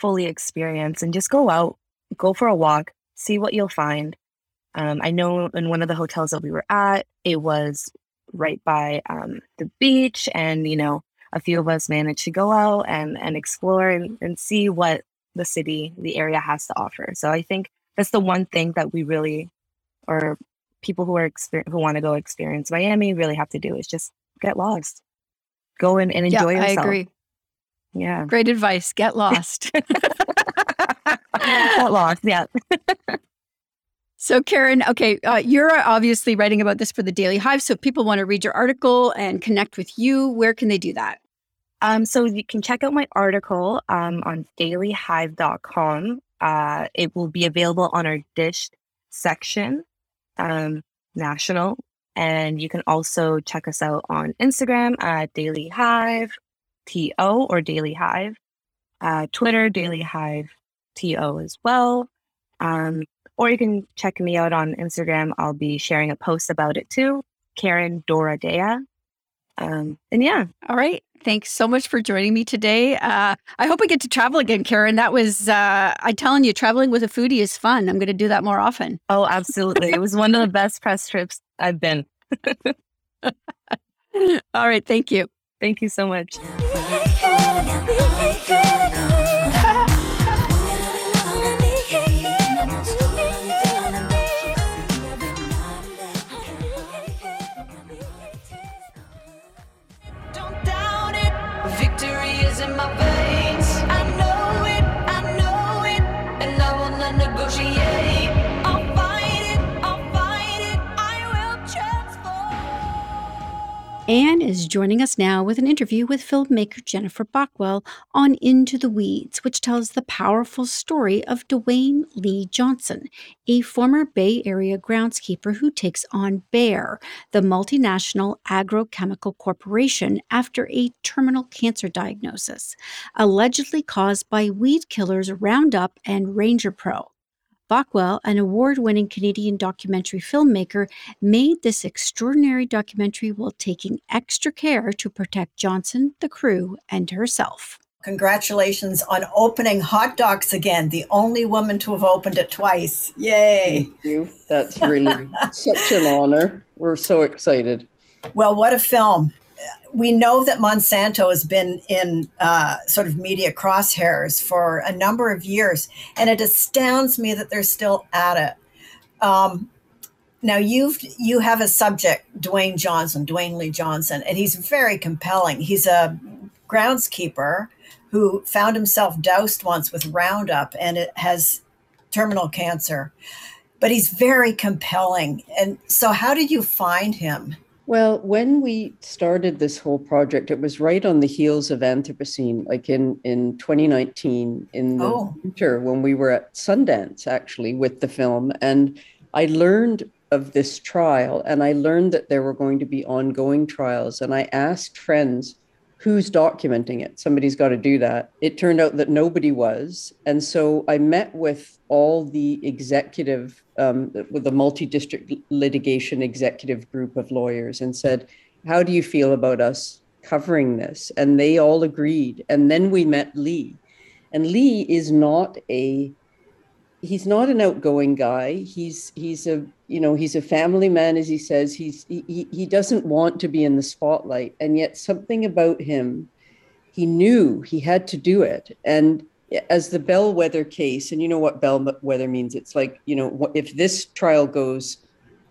fully experience and just go out, go for a walk, see what you'll find. Um, I know in one of the hotels that we were at, it was right by um, the beach, and you know, a few of us managed to go out and, and explore and, and see what the city, the area has to offer. So I think that's the one thing that we really, or people who are exper- who want to go experience Miami really have to do is just get lost, go in and enjoy yeah, yourself. I agree. Yeah. Great advice. Get lost. Get lost. Yeah. So Karen, okay, uh, you're obviously writing about this for the Daily Hive. So if people want to read your article and connect with you, where can they do that? Um, so you can check out my article um, on daily hive dot com. Uh, it will be available on our Dish section, um, national. And you can also check us out on Instagram at Daily Hive T O or Daily Hive. Uh, Twitter, Daily Hive T O as well. Um, or you can check me out on Instagram. I'll be sharing a post about it too. Karen Doradea. Um, and yeah. All right. Thanks so much for joining me today. Uh, I hope I get to travel again, Karen. That was, uh, I'm telling you, traveling with a foodie is fun. I'm going to do that more often. Oh, absolutely. It was one of the best press trips I've been. All right. Thank you. Thank you so much. Anne is joining us now with an interview with filmmaker Jennifer Baichwal on Into the Weeds, which tells the powerful story of Dewayne Lee Johnson, a former Bay Area groundskeeper who takes on Bayer, the multinational agrochemical corporation, after a terminal cancer diagnosis, allegedly caused by weed killers Roundup and Ranger Pro. Baichwal, an award-winning Canadian documentary filmmaker, made this extraordinary documentary while taking extra care to protect Johnson, the crew, and herself. Congratulations on opening Hot Docs again, the only woman to have opened it twice. Yay. Thank you. That's really such an honor. We're so excited. Well, what a film. We know that Monsanto has been in uh, sort of media crosshairs for a number of years, and it astounds me that they're still at it. Um, now, you've, you have a subject, Dewayne Johnson, Dewayne Lee Johnson, and he's very compelling. He's a groundskeeper who found himself doused once with Roundup, and it has terminal cancer. But he's very compelling. And so how did you find him? Well, when we started this whole project, it was right on the heels of Anthropocene, like in, in twenty nineteen in the oh. winter when we were at Sundance, actually, with the film. And I learned of this trial, and I learned that there were going to be ongoing trials. And I asked friends, who's documenting it? Somebody's got to do that. It turned out that nobody was. And so I met with all the executive, um, with the multi-district litigation executive group of lawyers and said, how do you feel about us covering this? And they all agreed. And then we met Lee. And Lee is not a, he's not an outgoing guy. He's, he's a, you know, he's a family man, as he says. He's, he, he doesn't want to be in the spotlight. And yet something about him, he knew he had to do it. And as the bellwether case, and you know what bellwether means, it's like, you know, if this trial goes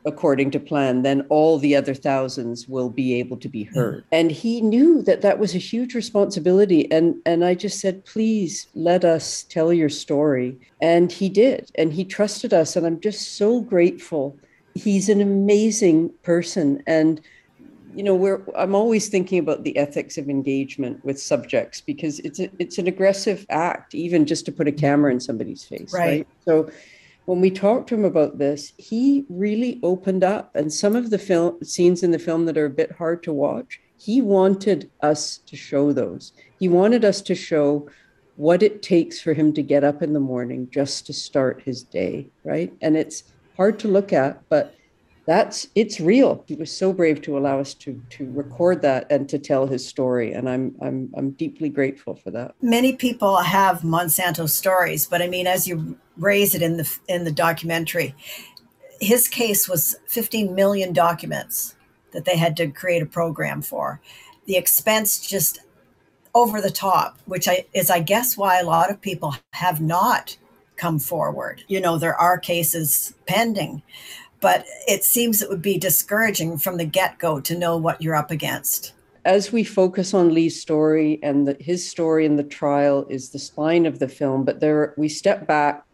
according to plan, then all the other thousands will be able to be heard. And he knew that that was a huge responsibility. And, and I just said, please let us tell your story. And he did. And he trusted us. And I'm just so grateful. He's an amazing person. And you know, we're, I'm always thinking about the ethics of engagement with subjects, because it's a, it's an aggressive act, even just to put a camera in somebody's face. Right. right? So when we talked to him about this, he really opened up. And some of the film scenes in the film that are a bit hard to watch, he wanted us to show those. He wanted us to show what it takes for him to get up in the morning just to start his day, right? And it's hard to look at, but That's it's real. He was so brave to allow us to to record that and to tell his story. And I'm I'm I'm deeply grateful for that. Many people have Monsanto stories, but I mean, as you raise it in the in the documentary, his case was fifteen million documents that they had to create a program for. The expense just over the top, which I, is, I guess, why a lot of people have not come forward. You know, there are cases pending. But it seems it would be discouraging from the get-go to know what you're up against. as we focus on Lee's story and the, his story in the trial is the spine of the film, but there we step back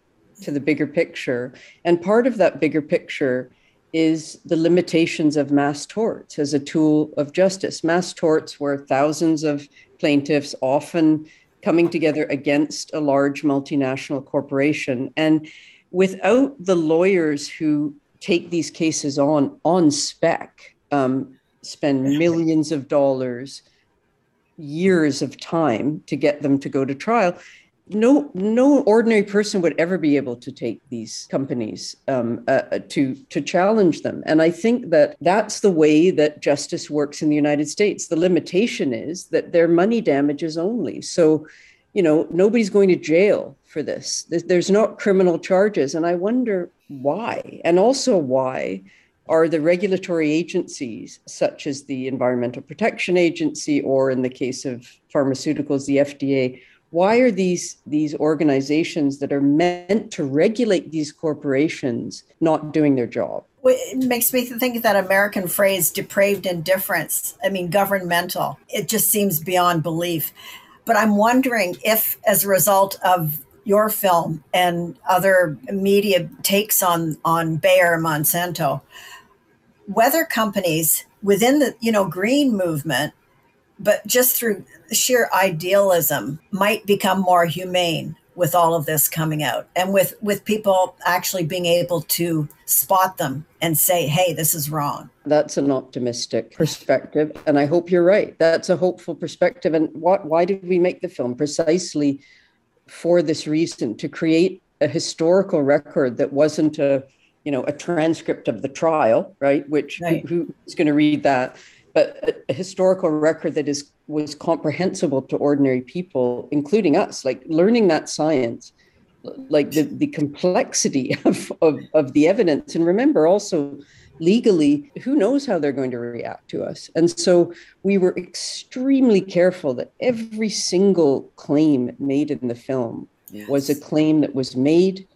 to the bigger picture. And part of that bigger picture is the limitations of mass torts as a tool of justice. Mass torts were thousands of plaintiffs often coming together against a large multinational corporation. And without the lawyers who take these cases on, on spec, um, spend millions of dollars, years of time to get them to go to trial, no no ordinary person would ever be able to take these companies um, uh, to, to challenge them. And I think that that's the way that justice works in the United States. The limitation is that they're money damages only. So, you know, nobody's going to jail for this. There's not criminal charges. And I wonder why, and also why are the regulatory agencies, such as the Environmental Protection Agency, or in the case of pharmaceuticals, the F D A, why are these, these organizations that are meant to regulate these corporations not doing their job? Well, it makes me think of that American phrase, depraved indifference. I mean, governmental. It just seems beyond belief. But I'm wondering if, as a result of your film and other media takes on, on Bayer and Monsanto, whether companies within the, you know, green movement, but just through sheer idealism, might become more humane with all of this coming out and with, with people actually being able to spot them and say, hey, this is wrong. That's an optimistic perspective. And I hope you're right. That's a hopeful perspective. And what, why did we make the film? Precisely for this reason, to create a historical record that wasn't a, you know, a transcript of the trial, right? Which right. Who, who's going to read that? But a historical record that is was comprehensible to ordinary people, including us, like learning that science, like the, the complexity of, of, of the evidence. And remember also, legally, who knows how they're going to react to us. And so we were extremely careful that every single claim made in the film yes. was a claim that was made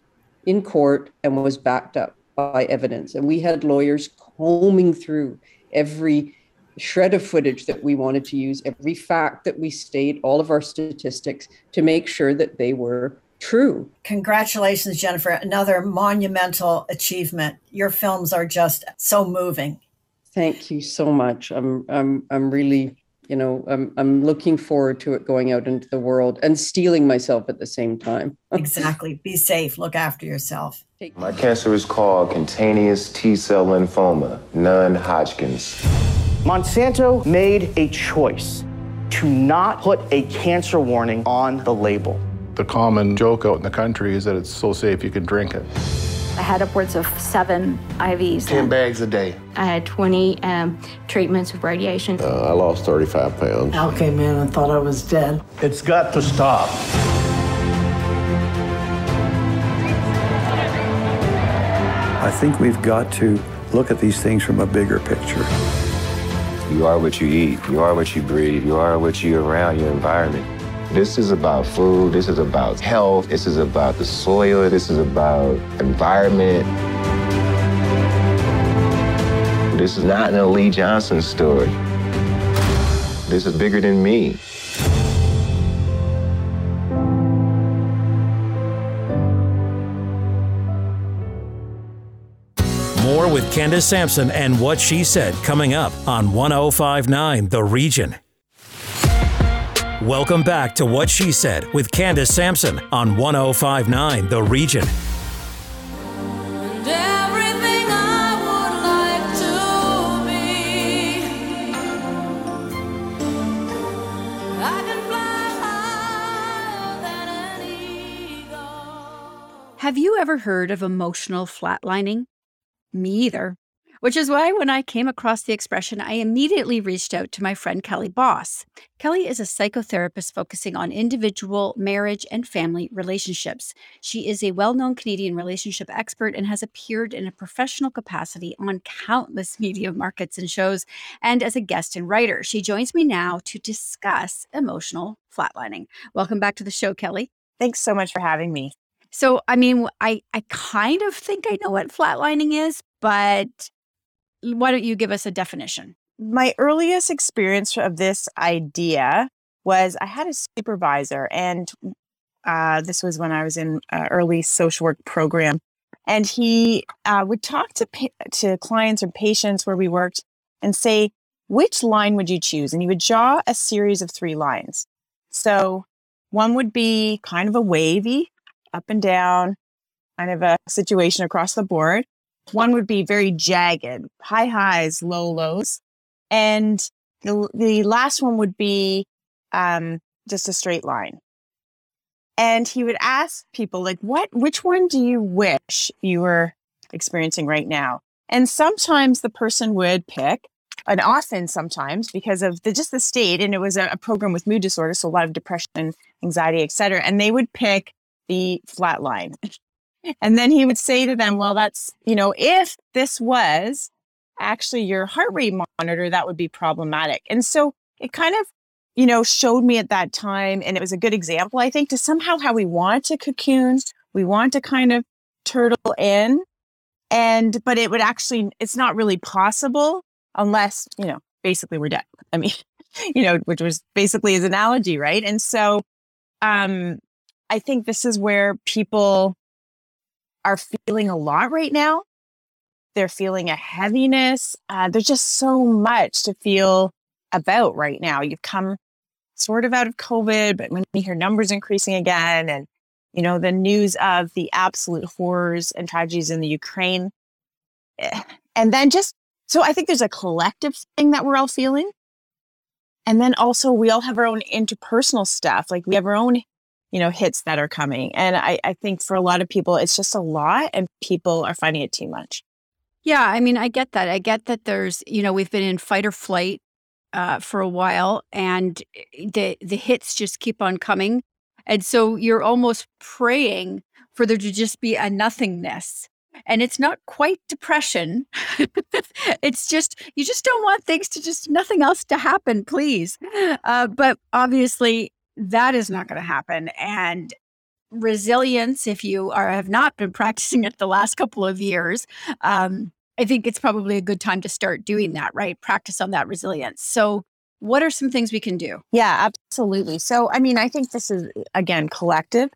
in court and was backed up by evidence. And we had lawyers combing through every shred of footage that we wanted to use, every fact that we state, all of our statistics, to make sure that they were true. Congratulations, Jennifer. Another monumental achievement. Your films are just so moving. Thank you so much. I'm I'm I'm really, you know, I'm I'm looking forward to it going out into the world and stealing myself at the same time. Exactly. Be safe. Look after yourself. Take- My cancer is called cutaneous T-cell lymphoma, non-Hodgkin's. Monsanto made a choice to not put a cancer warning on the label. The common joke out in the country is that it's so safe you can drink it. I had upwards of seven I Vs. Ten bags a day. I had twenty um, treatments of radiation. Uh, I lost thirty-five pounds. I came in and thought I was dead. It's got to stop. I think we've got to look at these things from a bigger picture. You are what you eat, you are what you breathe, you are what you're around, your environment. This is about food, this is about health, this is about the soil, this is about environment. This is not an Lee Johnson story. This is bigger than me. More with Candace Sampson and What She Said coming up on one oh five point nine The Region. Welcome back to What She Said with Candace Sampson on one oh five point nine The Region. Have you ever heard of emotional flatlining? Me either, which is why when I came across the expression, I immediately reached out to my friend Kelly Bos. Kelly is a psychotherapist focusing on individual, marriage, and family relationships. She is a well-known Canadian relationship expert and has appeared in a professional capacity on countless media markets and shows, and as a guest and writer. She joins me now to discuss emotional flatlining. Welcome back to the show, Kelly. Thanks so much for having me. So, I mean, I, I kind of think I know what flatlining is, but why don't you give us a definition? my earliest experience of this idea was I had a supervisor, and uh, this was when I was in uh, early social work program. And he uh, would talk to pa- to clients or patients where we worked and say, which line would you choose? And he would draw a series of three lines. So one would be kind of a wavy, up and down, kind of a situation across the board. One would be very jagged, high highs, low lows. And the, the last one would be um, just a straight line. And he would ask people, like, what, which one do you wish you were experiencing right now? And sometimes the person would pick, and often sometimes because of the, just the state, and it was a, a program with mood disorder, so a lot of depression, anxiety, et cetera. And they would pick the flat line. And then he would say to them, well, that's, you know, if this was actually your heart rate monitor, that would be problematic. And so it kind of, you know, showed me at that time. And it was a good example, I think, to somehow how we want to cocoon, we want to kind of turtle in. And, but it would actually, it's not really possible unless, you know, basically we're dead. I mean, you know, which was basically his analogy, right? And so um, I think this is where people are feeling a lot right now. They're feeling a heaviness. Uh, there's just so much to feel about right now. You've come sort of out of COVID, but when we hear numbers increasing again and, you know, the news of the absolute horrors and tragedies in the Ukraine. And then just, so I think there's a collective thing that we're all feeling. And then also we all have our own interpersonal stuff. Like we have our own, you know, hits that are coming. And I, I think for a lot of people, it's just a lot and people are finding it too much. Yeah. I mean, I get that. I get that there's, you know, we've been in fight or flight Uh, for a while, and the the hits just keep on coming. And so you're almost praying for there to just be a nothingness. And it's not quite depression. It's just, you just don't want things to just, nothing else to happen, please. Uh, but obviously that is not going to happen. And resilience, if you are have not been practicing it the last couple of years, um, I think it's probably a good time to start doing that, right? Practice on that resilience. So what are some things we can do? Yeah, absolutely. So, I mean, I think this is, again, collective.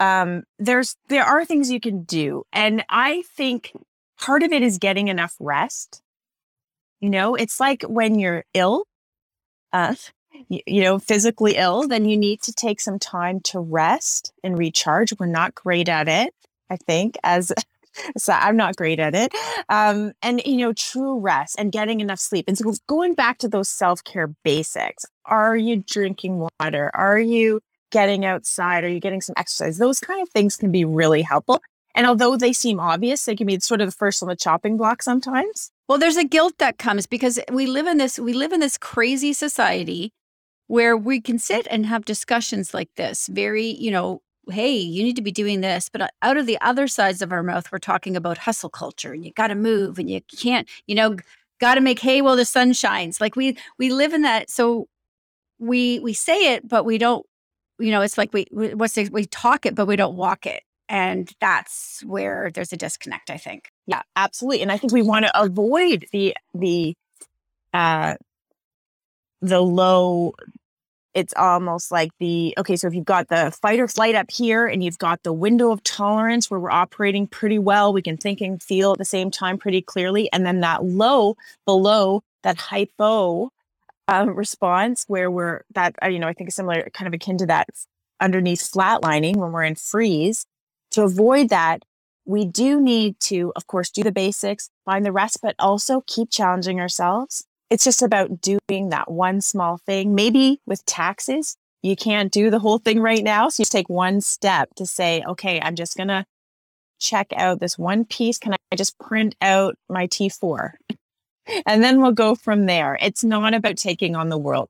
Um, there's there are things you can do. And I think part of it is getting enough rest. You know, it's like when you're ill, uh, you, you know, physically ill, then you need to take some time to rest and recharge. We're not great at it, I think, as... So I'm not great at it. Um, and, you know, true rest and getting enough sleep. And so going back to those self-care basics, are you drinking water? Are you getting outside? Are you getting some exercise? Those kind of things can be really helpful. And although they seem obvious, they can be sort of the first on the chopping block sometimes. Well, there's a guilt that comes because we live in this, we live in this crazy society where we can sit and have discussions like this, very, you know, hey, you need to be doing this. But out of the other sides of our mouth, we're talking about hustle culture and you got to move and you can't, you know, got to make hay while the sun shines. Like we we live in that. So we we say it, but we don't, you know, it's like we we, what's it, we talk it, but we don't walk it. And that's where there's a disconnect, I think. Yeah, absolutely. And I think we want to avoid the, the, uh, the low... It's almost like the, okay, so if you've got the fight or flight up here and you've got the window of tolerance where we're operating pretty well, we can think and feel at the same time pretty clearly. And then that low below that hypo uh, response where we're that, you know, I think is similar, kind of akin to that underneath flatlining when we're in freeze. To avoid that, we do need to, of course, do the basics, find the rest, but also keep challenging ourselves. It's just about doing that one small thing. Maybe with taxes, you can't do the whole thing right now. So you just take one step to say, okay, I'm just going to check out this one piece. Can I just print out my T four? And then we'll go from there. It's not about taking on the world.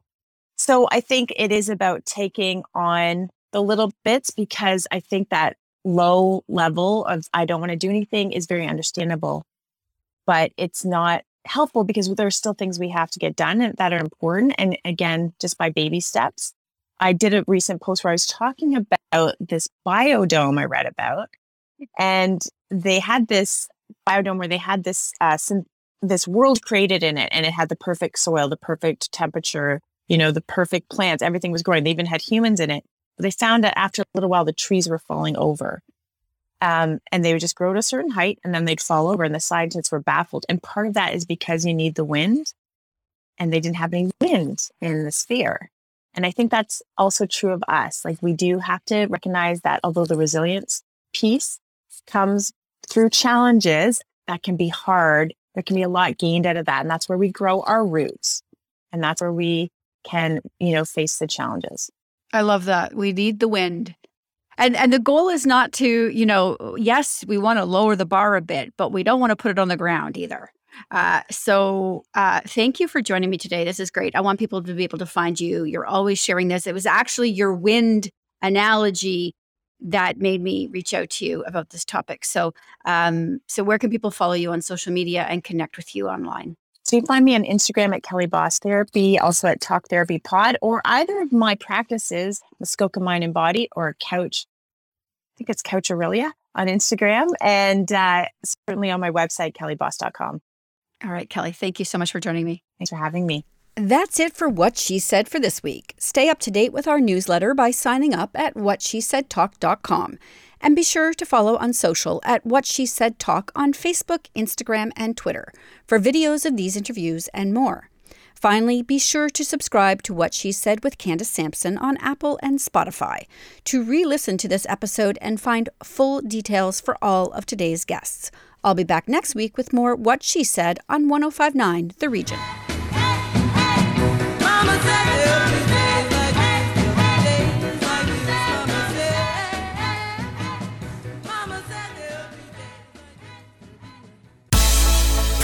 So I think it is about taking on the little bits, because I think that low level of I don't want to do anything is very understandable, but it's not helpful because there are still things we have to get done that are important. And again, just by baby steps. I did a recent post where I was talking about this biodome I read about, and they had this biodome where they had this uh, syn- this world created in it, and it had the perfect soil, the perfect temperature, you know, the perfect plants, everything was growing. They even had humans in it. But they found that after a little while, the trees were falling over. Um, and they would just grow to a certain height and then they'd fall over, and the scientists were baffled. And part of that is because you need the wind, and they didn't have any wind in the sphere. And I think that's also true of us. Like, we do have to recognize that although the resilience piece comes through challenges that can be hard, there can be a lot gained out of that. And that's where we grow our roots. And that's where we can, you know, face the challenges. I love that. We need the wind. And and the goal is not to, you know, yes, we want to lower the bar a bit, but we don't want to put it on the ground either. Uh, so uh, thank you for joining me today. This is great. I want people to be able to find you. You're always sharing this. It was actually your wind analogy that made me reach out to you about this topic. So um, so where can people follow you on social media and connect with you online? So you can find me on Instagram at Kelly Bos Therapy, also at Talk Therapy Pod, or either of my practices, Muskoka Mind and Body, or Couch. I think it's Couch Aurelia on Instagram, and uh, certainly on my website, kelly bos dot com. All right, Kelly, thank you so much for joining me. Thanks for having me. That's it for What She Said for this week. Stay up to date with our newsletter by signing up at what she said talk dot com. And be sure to follow on social at What She Said Talk on Facebook, Instagram, and Twitter for videos of these interviews and more. Finally, be sure to subscribe to What She Said with Candace Sampson on Apple and Spotify to re-listen to this episode and find full details for all of today's guests. I'll be back next week with more What She Said on one oh five point nine The Region.